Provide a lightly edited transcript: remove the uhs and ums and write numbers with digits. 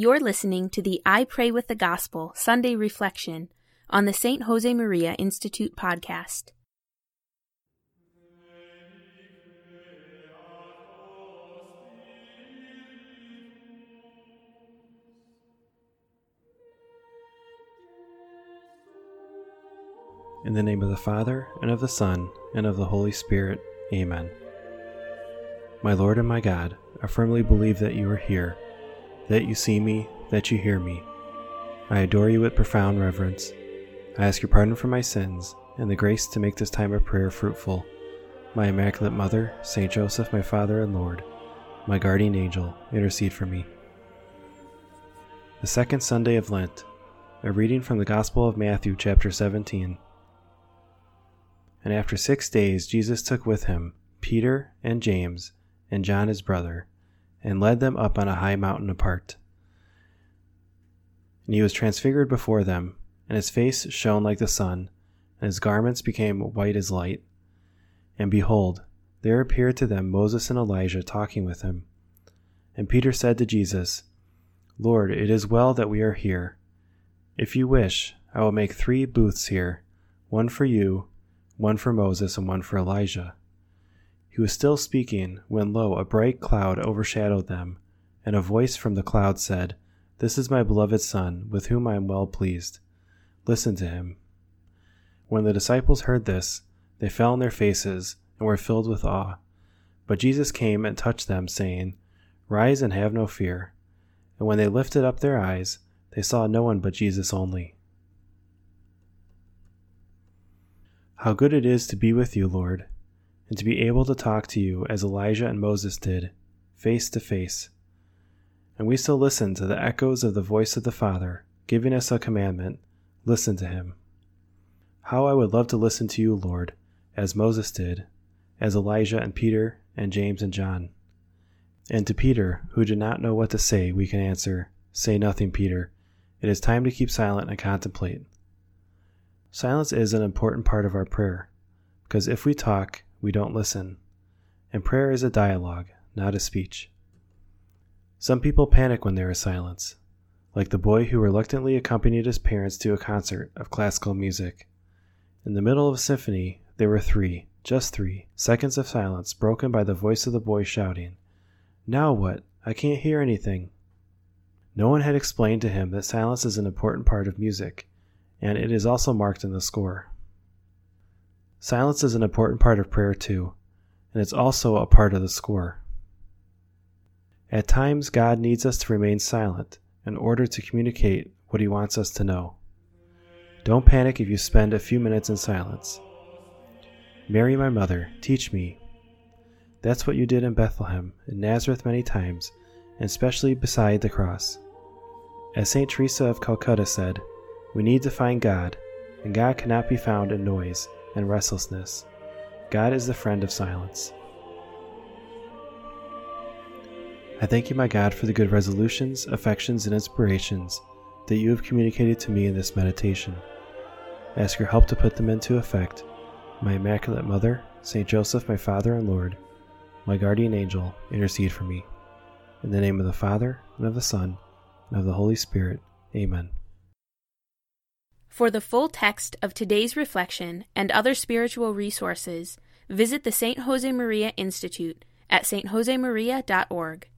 You're listening to the I Pray with the Gospel Sunday Reflection on the St. Josemaria Institute podcast. In the name of the Father, and of the Son, and of the Holy Spirit. Amen. My Lord and my God, I firmly believe that you are here, that you see me, that you hear me. I adore you with profound reverence. I ask your pardon for my sins, and the grace to make this time of prayer fruitful. My Immaculate Mother, St. Joseph, my Father and Lord, my guardian angel, intercede for me. The second Sunday of Lent, a reading from the Gospel of Matthew, chapter 17. And after 6 days Jesus took with him Peter and James and John his brother, and led them up on a high mountain apart. And he was transfigured before them, and his face shone like the sun, and his garments became white as light. And behold, there appeared to them Moses and Elijah talking with him. And Peter said to Jesus, Lord, it is well that we are here. If you wish, I will make 3 booths here, one for you, one for Moses, and one for Elijah. He was still speaking, when lo, a bright cloud overshadowed them, and a voice from the cloud said, This is my beloved Son, with whom I am well pleased. Listen to him. When the disciples heard this, they fell on their faces, and were filled with awe. But Jesus came and touched them, saying, Rise and have no fear. And when they lifted up their eyes, they saw no one but Jesus only. How good it is to be with you, Lord, and to be able to talk to you as Elijah and Moses did, face to face. And we still listen to the echoes of the voice of the Father, giving us a commandment, listen to him. How I would love to listen to you, Lord, as Moses did, as Elijah and Peter and James and John. And to Peter, who did not know what to say, we can answer, Say nothing, Peter. It is time to keep silent and contemplate. Silence is an important part of our prayer, because if we talk, we don't listen, and prayer is a dialogue, not a speech. Some people panic when there is silence, like the boy who reluctantly accompanied his parents to a concert of classical music. In the middle of a symphony, there were 3 seconds of silence broken by the voice of the boy shouting, Now what? I can't hear anything. No one had explained to him that silence is an important part of music, and it is also marked in the score. Silence is an important part of prayer too, and it's also a part of the score. At times, God needs us to remain silent in order to communicate what he wants us to know. Don't panic if you spend a few minutes in silence. Mary, my mother, teach me. That's what you did in Bethlehem, in Nazareth many times, and especially beside the cross. As St. Teresa of Calcutta said, we need to find God, and God cannot be found in noise and restlessness. God is the friend of silence. I thank you, my God, for the good resolutions, affections, and inspirations that you have communicated to me in this meditation. I ask your help to put them into effect. My Immaculate Mother, St. Joseph, my Father and Lord, my guardian angel, intercede for me. In the name of the Father, and of the Son, and of the Holy Spirit. Amen. For the full text of today's reflection and other spiritual resources, visit the St. Josemaria Institute at stjosemaria.org.